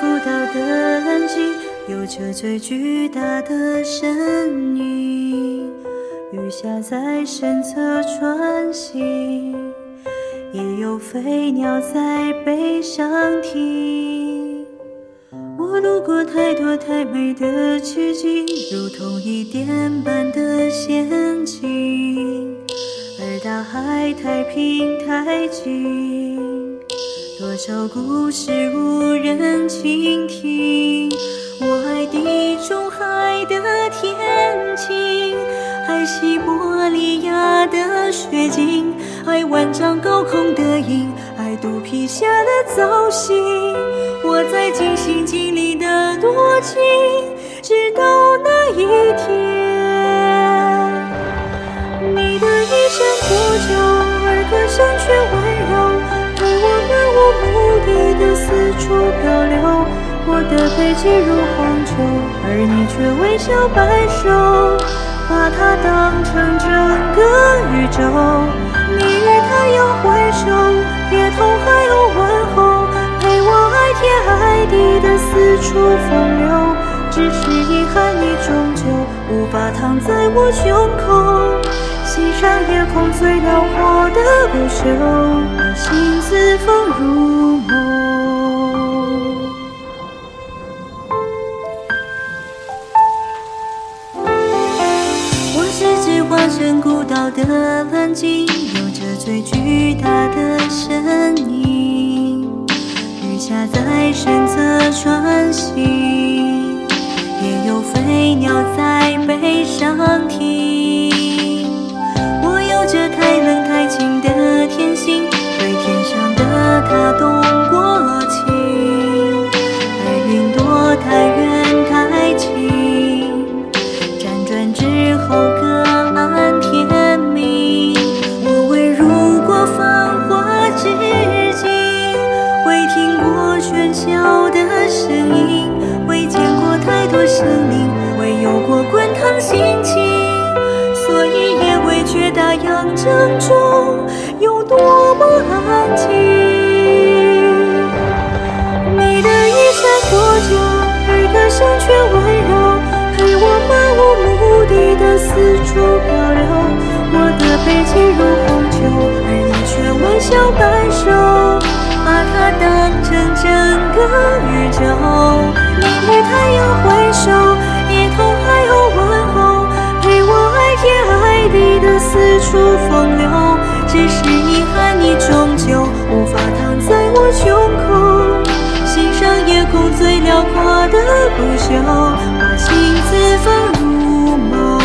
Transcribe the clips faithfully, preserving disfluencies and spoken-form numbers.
孤岛的蓝鲸，有着最巨大的身影，鱼虾在身侧穿行，也有飞鸟在背上停。我路过太多太美的奇景，如同伊甸般的仙境，而大海太平太静，多少故事无人倾听。我爱地中海的天晴，爱西伯利亚的雪景，爱万丈高空的鹰，爱肚皮下的藻荇。我在尽心尽力的多情，直到那一天，你的一生多久，而歌声却温柔，无目的的四处漂流，我的背脊如荒丘，而你却微笑摆手，把它当成整个宇宙。你与太阳挥手，别痛还有问候，陪我爱天爱地的四处风流，只是遗憾你终究无法躺在我胸口，欣赏夜空最辽阔的不朽，把心思放入梦。我是只化身孤岛的蓝鲸，有着最巨大的身影，鱼虾在身侧穿行，也有飞鸟在背上停。这太冷太清的天性，对天上的他动过情，而云朵太远太近，辗转之后各安天命。我未入过芳华之境，未听过喧嚣的声音，未见过太多生灵，未有过滚烫心情，所以也未觉大洋正中有多么安静。你的一生多久，而歌声却温柔，陪我漫无目的的四处漂流。我的背脊如荒丘，而你却微笑摆手，把它当成整个宇宙。你与太阳挥手，也同海鸥问候，陪我爱天爱地的四处风流，只是遗憾你终究无法躺在我胸口，欣赏夜空最辽阔的不朽，把情字放入梦。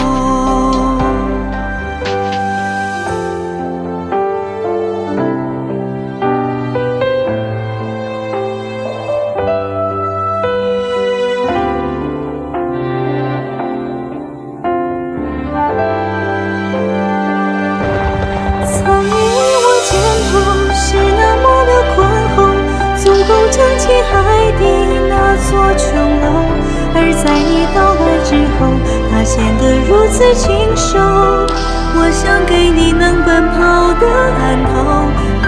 显得如此清瘦，我想给你能奔跑的岸头，